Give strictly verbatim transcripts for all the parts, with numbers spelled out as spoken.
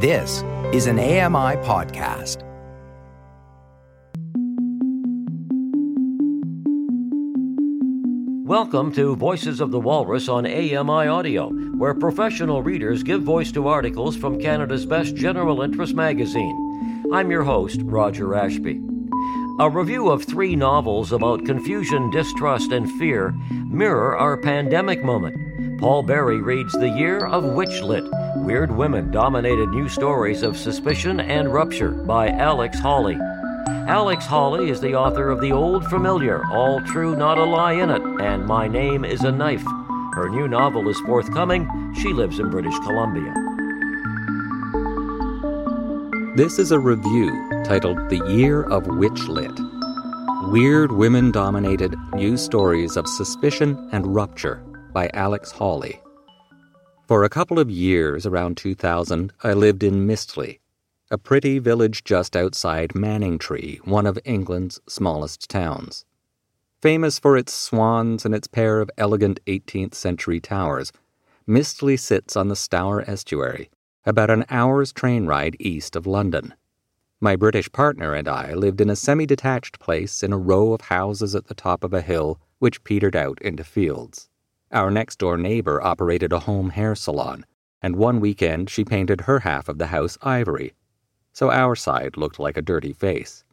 This is an A M I podcast. Welcome to Voices of the Walrus on A M I Audio, where professional readers give voice to articles from Canada's best general interest magazine. I'm your host, Roger Ashby. A review of three novels about confusion, distrust, and fear mirror our pandemic moment. Paul Barry reads The Year of Witchlit, Weird Women Dominated New Stories of Suspicion and Rupture by Alex Hawley. Alex Hawley is the author of The Old Familiar, All True, Not a Lie in It, and My Name is a Knife. Her new novel is forthcoming. She lives in British Columbia. This is a review titled The Year of Witchlit, Weird Women Dominated New Stories of Suspicion and Rupture by Alex Hawley. For a couple of years around two thousand, I lived in Mistley, a pretty village just outside Manningtree, one of England's smallest towns. Famous for its swans and its pair of elegant eighteenth century towers, Mistley sits on the Stour Estuary, about an hour's train ride east of London. My British partner and I lived in a semi-detached place in a row of houses at the top of a hill which petered out into fields. Our next-door neighbor operated a home hair salon, and one weekend she painted her half of the house ivory, so our side looked like a dirty face.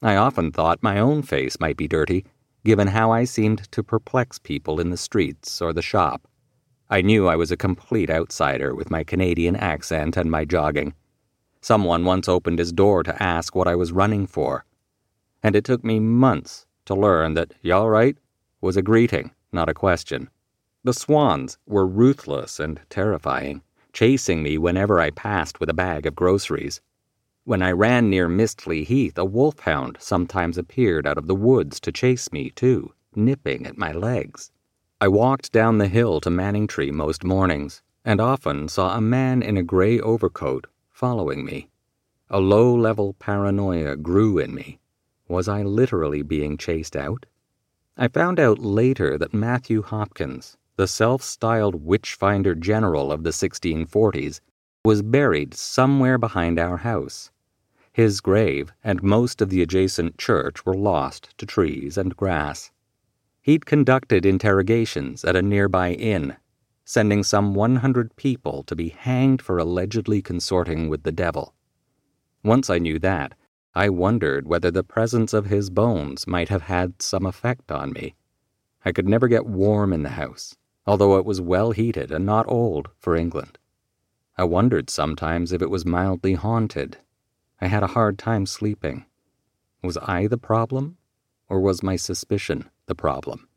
I often thought my own face might be dirty, given how I seemed to perplex people in the streets or the shop. I knew I was a complete outsider with my Canadian accent and my jogging. Someone once opened his door to ask what I was running for, and it took me months to learn that "y'all right?" was a greeting, not a question. The swans were ruthless and terrifying, chasing me whenever I passed with a bag of groceries. When I ran near Mistley Heath, a wolfhound sometimes appeared out of the woods to chase me too, nipping at my legs. I walked down the hill to Manningtree most mornings, and often saw a man in a grey overcoat following me. A low-level paranoia grew in me. Was I literally being chased out? I found out later that Matthew Hopkins, the self-styled witch-finder general of the sixteen forties, was buried somewhere behind our house. His grave and most of the adjacent church were lost to trees and grass. He'd conducted interrogations at a nearby inn, sending some one hundred people to be hanged for allegedly consorting with the devil. Once I knew that, I wondered whether the presence of his bones might have had some effect on me. I could never get warm in the house, although it was well heated and not old for England. I wondered sometimes if it was mildly haunted. I had a hard time sleeping. Was I the problem, or was my suspicion the problem?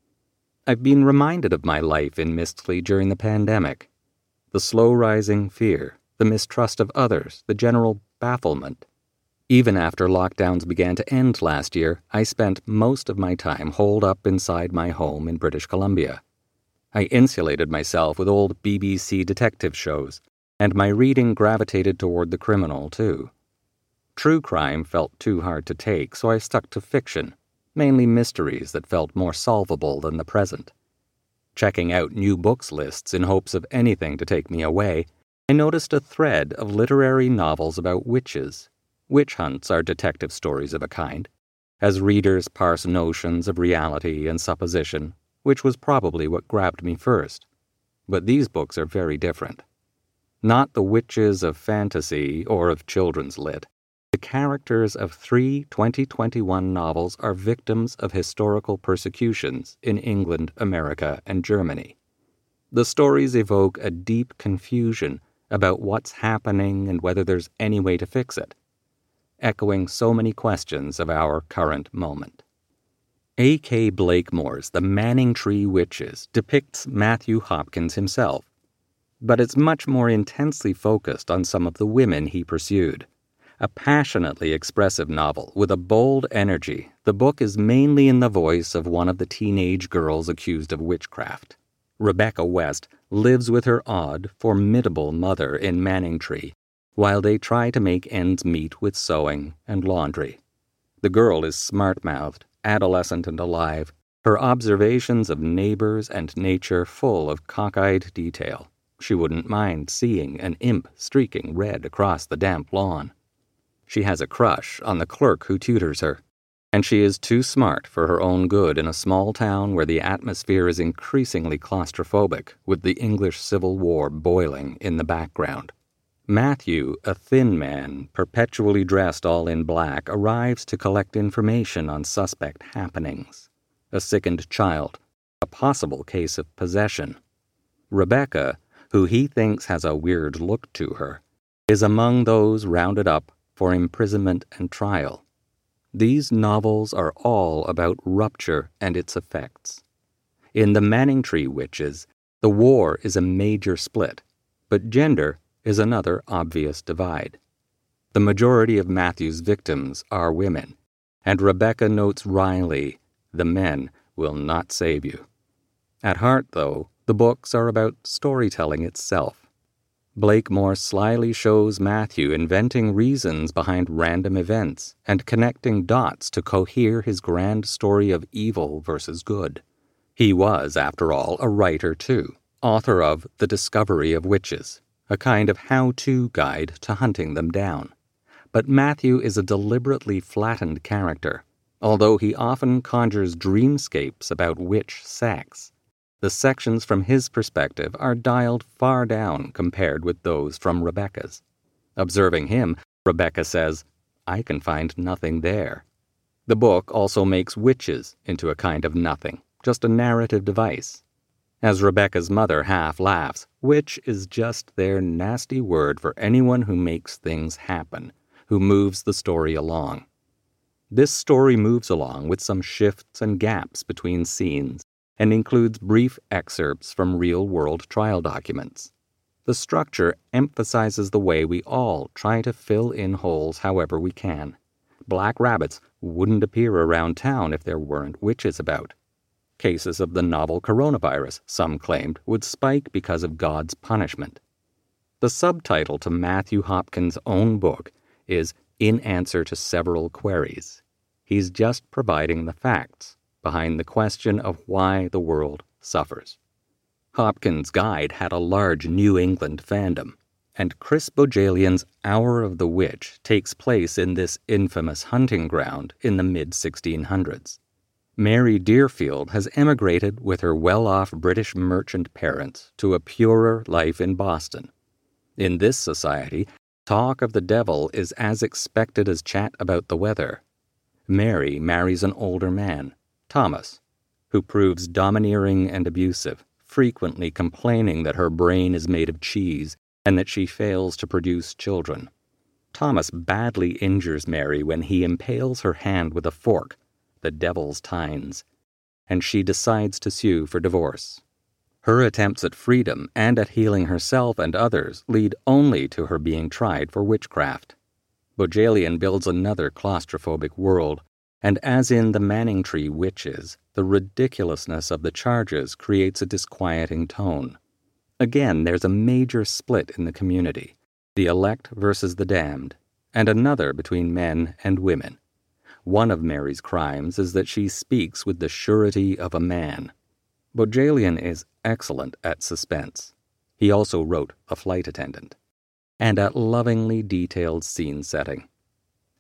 I've been reminded of my life in Mistley during the pandemic. The slow-rising fear, the mistrust of others, the general bafflement. Even after lockdowns began to end last year, I spent most of my time holed up inside my home in British Columbia. I insulated myself with old B B C detective shows, and my reading gravitated toward the criminal, too. True crime felt too hard to take, so I stuck to fiction, mainly mysteries that felt more solvable than the present. Checking out new books lists in hopes of anything to take me away, I noticed a thread of literary novels about witches. Witch hunts are detective stories of a kind, as readers parse notions of reality and supposition, which was probably what grabbed me first. But these books are very different. Not the witches of fantasy or of children's lit. The characters of three twenty twenty-one novels are victims of historical persecutions in England, America, and Germany. The stories evoke a deep confusion about what's happening and whether there's any way to fix it, echoing so many questions of our current moment. A K Blakemore's The Manningtree Witches depicts Matthew Hopkins himself, but it's much more intensely focused on some of the women he pursued. A passionately expressive novel with a bold energy, the book is mainly in the voice of one of the teenage girls accused of witchcraft. Rebecca West lives with her odd, formidable mother in Manningtree, while they try to make ends meet with sewing and laundry. The girl is smart-mouthed, adolescent and alive, her observations of neighbors and nature full of cockeyed detail. She wouldn't mind seeing an imp streaking red across the damp lawn. She has a crush on the clerk who tutors her, and she is too smart for her own good in a small town where the atmosphere is increasingly claustrophobic, with the English Civil War boiling in the background. Matthew, a thin man, perpetually dressed all in black, arrives to collect information on suspect happenings. A sickened child, a possible case of possession. Rebecca, who he thinks has a weird look to her, is among those rounded up for imprisonment and trial. These novels are all about rupture and its effects. In The Manningtree Witches, the war is a major split, but gender is another obvious divide. The majority of Matthew's victims are women, and Rebecca notes wryly, the men will not save you. At heart, though, the books are about storytelling itself. Blakemore slyly shows Matthew inventing reasons behind random events and connecting dots to cohere his grand story of evil versus good. He was, after all, a writer too, author of The Discovery of Witches, a kind of how-to guide to hunting them down. But Matthew is a deliberately flattened character. Although he often conjures dreamscapes about witch sex, the sections from his perspective are dialed far down compared with those from Rebecca's. Observing him, Rebecca says, I can find nothing there. The book also makes witches into a kind of nothing, just a narrative device. As Rebecca's mother half laughs, witch is just their nasty word for anyone who makes things happen, who moves the story along. This story moves along with some shifts and gaps between scenes and includes brief excerpts from real-world trial documents. The structure emphasizes the way we all try to fill in holes however we can. Black rabbits wouldn't appear around town if there weren't witches about. Cases of the novel coronavirus, some claimed, would spike because of God's punishment. The subtitle to Matthew Hopkins' own book is In Answer to Several Queries. He's just providing the facts behind the question of why the world suffers. Hopkins' Guide had a large New England fandom, and Chris Bojalian's Hour of the Witch takes place in this infamous hunting ground in the mid sixteen hundreds. Mary Deerfield has emigrated with her well-off British merchant parents to a purer life in Boston. In this society, talk of the devil is as expected as chat about the weather. Mary marries an older man, Thomas, who proves domineering and abusive, frequently complaining that her brain is made of cheese and that she fails to produce children. Thomas badly injures Mary when he impales her hand with a fork, the devil's tines, and she decides to sue for divorce. Her attempts at freedom and at healing herself and others lead only to her being tried for witchcraft. Bojalian builds another claustrophobic world, and as in The Manningtree Witches, the ridiculousness of the charges creates a disquieting tone. Again, there's a major split in the community, the elect versus the damned, and another between men and women. One of Mary's crimes is that she speaks with the surety of a man. Bojalian is excellent at suspense. He also wrote A Flight Attendant, and at lovingly detailed scene setting.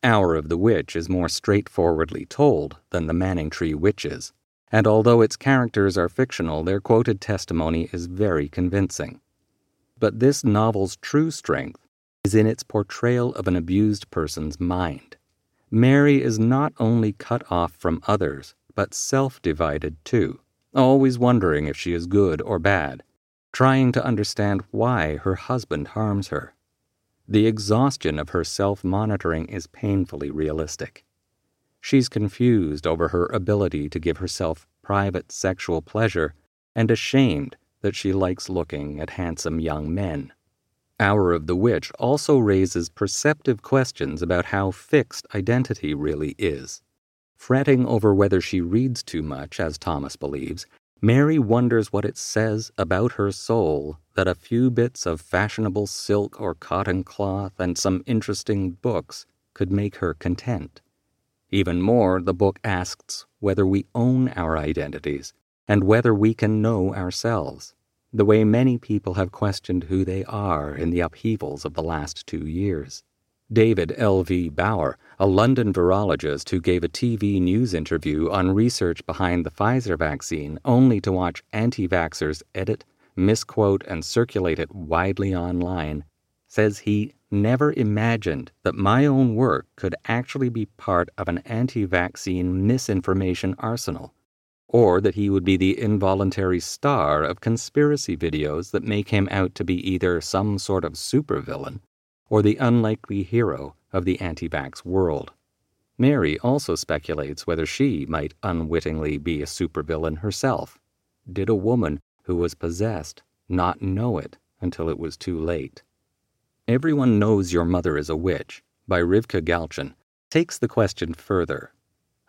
Hour of the Witch is more straightforwardly told than The Manningtree Witches, and although its characters are fictional, their quoted testimony is very convincing. But this novel's true strength is in its portrayal of an abused person's mind. Mary is not only cut off from others, but self-divided too, always wondering if she is good or bad, trying to understand why her husband harms her. The exhaustion of her self-monitoring is painfully realistic. She's confused over her ability to give herself private sexual pleasure and ashamed that she likes looking at handsome young men. Hour of the Witch also raises perceptive questions about how fixed identity really is. Fretting over whether she reads too much, as Thomas believes, Mary wonders what it says about her soul that a few bits of fashionable silk or cotton cloth and some interesting books could make her content. Even more, the book asks whether we own our identities and whether we can know ourselves. the way many people have questioned who they are in the upheavals of the last two years. David L. V. Bauer, a London virologist who gave a T V news interview on research behind the Pfizer vaccine only to watch anti-vaxxers edit, misquote, and circulate it widely online, says he never imagined that my own work could actually be part of an anti-vaccine misinformation arsenal, or that he would be the involuntary star of conspiracy videos that make him out to be either some sort of supervillain or the unlikely hero of the anti-vax world. Mary also speculates whether she might unwittingly be a supervillain herself. Did a woman who was possessed not know it until it was too late? Everyone Knows Your Mother is a Witch, by Rivka Galchen, takes the question further.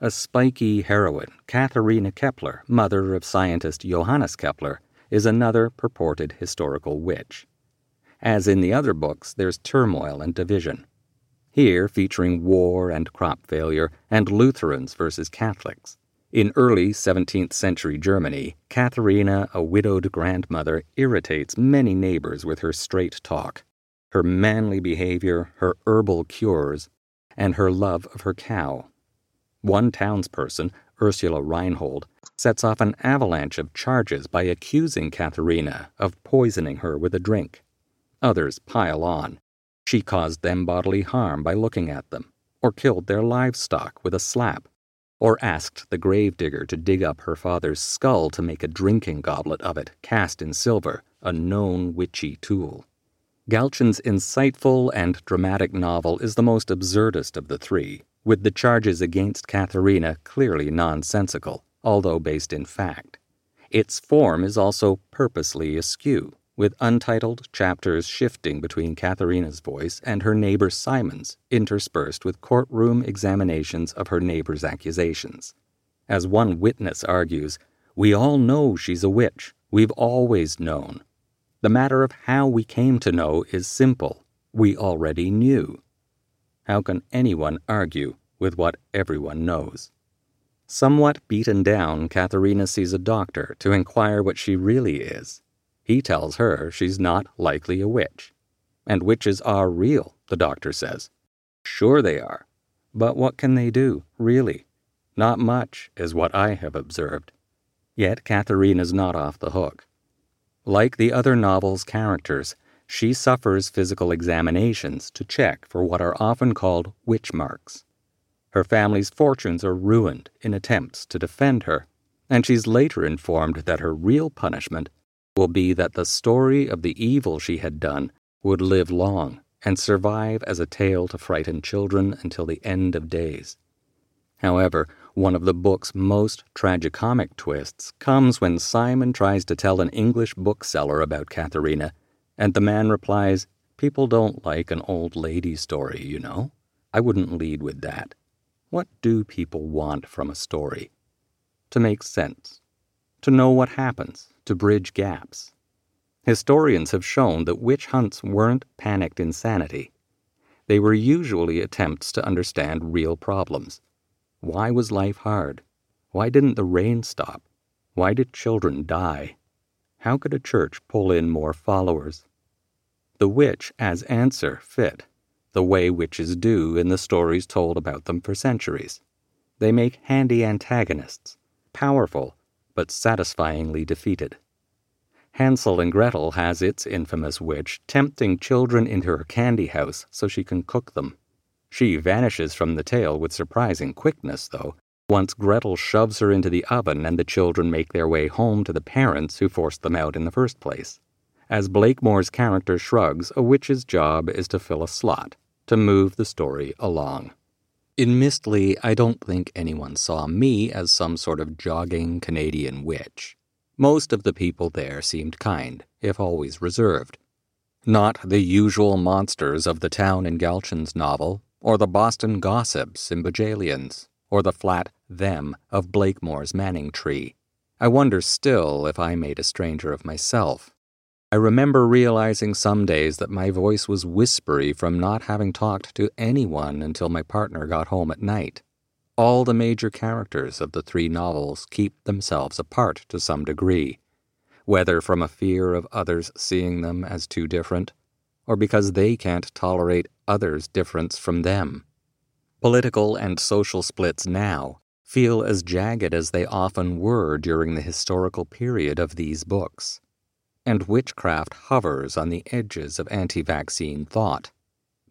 A spiky heroine, Katharina Kepler, mother of scientist Johannes Kepler, is another purported historical witch. As in the other books, there's turmoil and division. Here, featuring war and crop failure, and Lutherans versus Catholics. In early seventeenth century Germany, Katharina, a widowed grandmother, irritates many neighbors with her straight talk, her manly behavior, her herbal cures, and her love of her cow. One townsperson, Ursula Reinhold, sets off an avalanche of charges by accusing Katharina of poisoning her with a drink. Others pile on. She caused them bodily harm by looking at them, or killed their livestock with a slap, or asked the gravedigger to dig up her father's skull to make a drinking goblet of it, cast in silver, a known witchy tool. Galchen's insightful and dramatic novel is the most absurdist of the three, with the charges against Katharina clearly nonsensical, although based in fact. Its form is also purposely askew, with untitled chapters shifting between Katharina's voice and her neighbor Simon's, interspersed with courtroom examinations of her neighbor's accusations. As one witness argues, "We all know she's a witch. We've always known. The matter of how we came to know is simple. We already knew. How can anyone argue with what everyone knows?" Somewhat beaten down, Katharina sees a doctor to inquire what she really is. He tells her she's not likely a witch. And witches are real, the doctor says. Sure they are. But what can they do, really? Not much, is what I have observed. Yet Katharina's not off the hook. Like the other novel's characters, she suffers physical examinations to check for what are often called witch marks. Her family's fortunes are ruined in attempts to defend her, and she's later informed that her real punishment will be that the story of the evil she had done would live long and survive as a tale to frighten children until the end of days. However, one of the book's most tragicomic twists comes when Simon tries to tell an English bookseller about Katharina, and the man replies, "People don't like an old lady story, you know. I wouldn't lead with that. What do people want from a story? To make sense. To know what happens. To bridge gaps." Historians have shown that witch hunts weren't panicked insanity. They were usually attempts to understand real problems. Why was life hard? Why didn't the rain stop? Why did children die? How could a church pull in more followers? The witch as answer fit, the way witches do in the stories told about them for centuries. They make handy antagonists, powerful, but satisfyingly defeated. Hansel and Gretel has its infamous witch tempting children into her candy house so she can cook them. She vanishes from the tale with surprising quickness, though, once Gretel shoves her into the oven and the children make their way home to the parents who forced them out in the first place. As Blakemore's character shrugs, a witch's job is to fill a slot, to move the story along. In Mistley, I don't think anyone saw me as some sort of jogging Canadian witch. Most of the people there seemed kind, if always reserved. Not the usual monsters of the town in Galchen's novel, or the Boston gossips in Bajalians, or the flat them of Blakemore's Manningtree. I wonder still if I made a stranger of myself. I remember realizing some days that my voice was whispery from not having talked to anyone until my partner got home at night. All the major characters of the three novels keep themselves apart to some degree. whether from a fear of others seeing them as too different, or because they can't tolerate others' difference from them. Political and social splits now feel as jagged as they often were during the historical period of these books, and witchcraft hovers on the edges of anti-vaccine thought.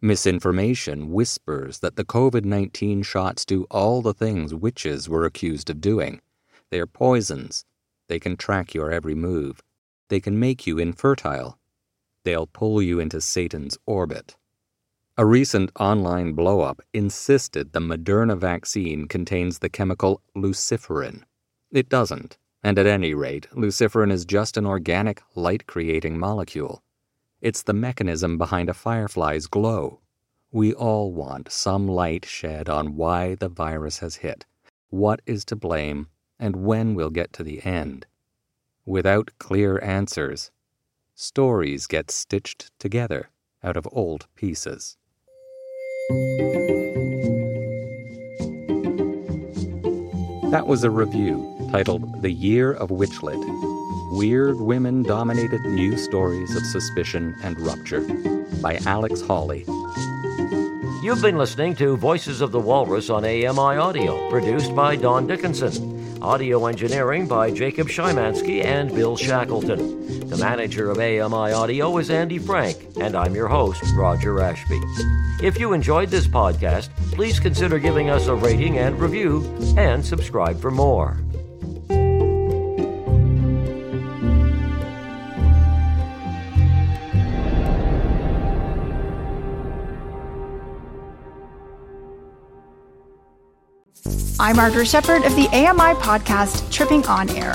Misinformation whispers that the covid nineteen shots do all the things witches were accused of doing. They're poisons. They can track your every move. They can make you infertile. They'll pull you into Satan's orbit. A recent online blow-up insisted the Moderna vaccine contains the chemical luciferin. It doesn't, and at any rate, luciferin is just an organic light-creating molecule. It's the mechanism behind a firefly's glow. We all want some light shed on why the virus has hit, what is to blame, and when we'll get to the end. Without clear answers, stories get stitched together out of old pieces. That was a review titled The Year of Witchlit: Weird Women Dominated New Stories of Suspicion and Rupture by Alex Hawley. You've been listening to Voices of the Walrus on A M I Audio, produced by Don Dickinson. Audio engineering by Jacob Szymanski and Bill Shackleton. The manager of A M I Audio is Andy Frank, and I'm your host, Roger Ashby. If you enjoyed this podcast, please consider giving us a rating and review, and subscribe for more. I'm Margaret Shepherd of the A M I podcast, Tripping On Air.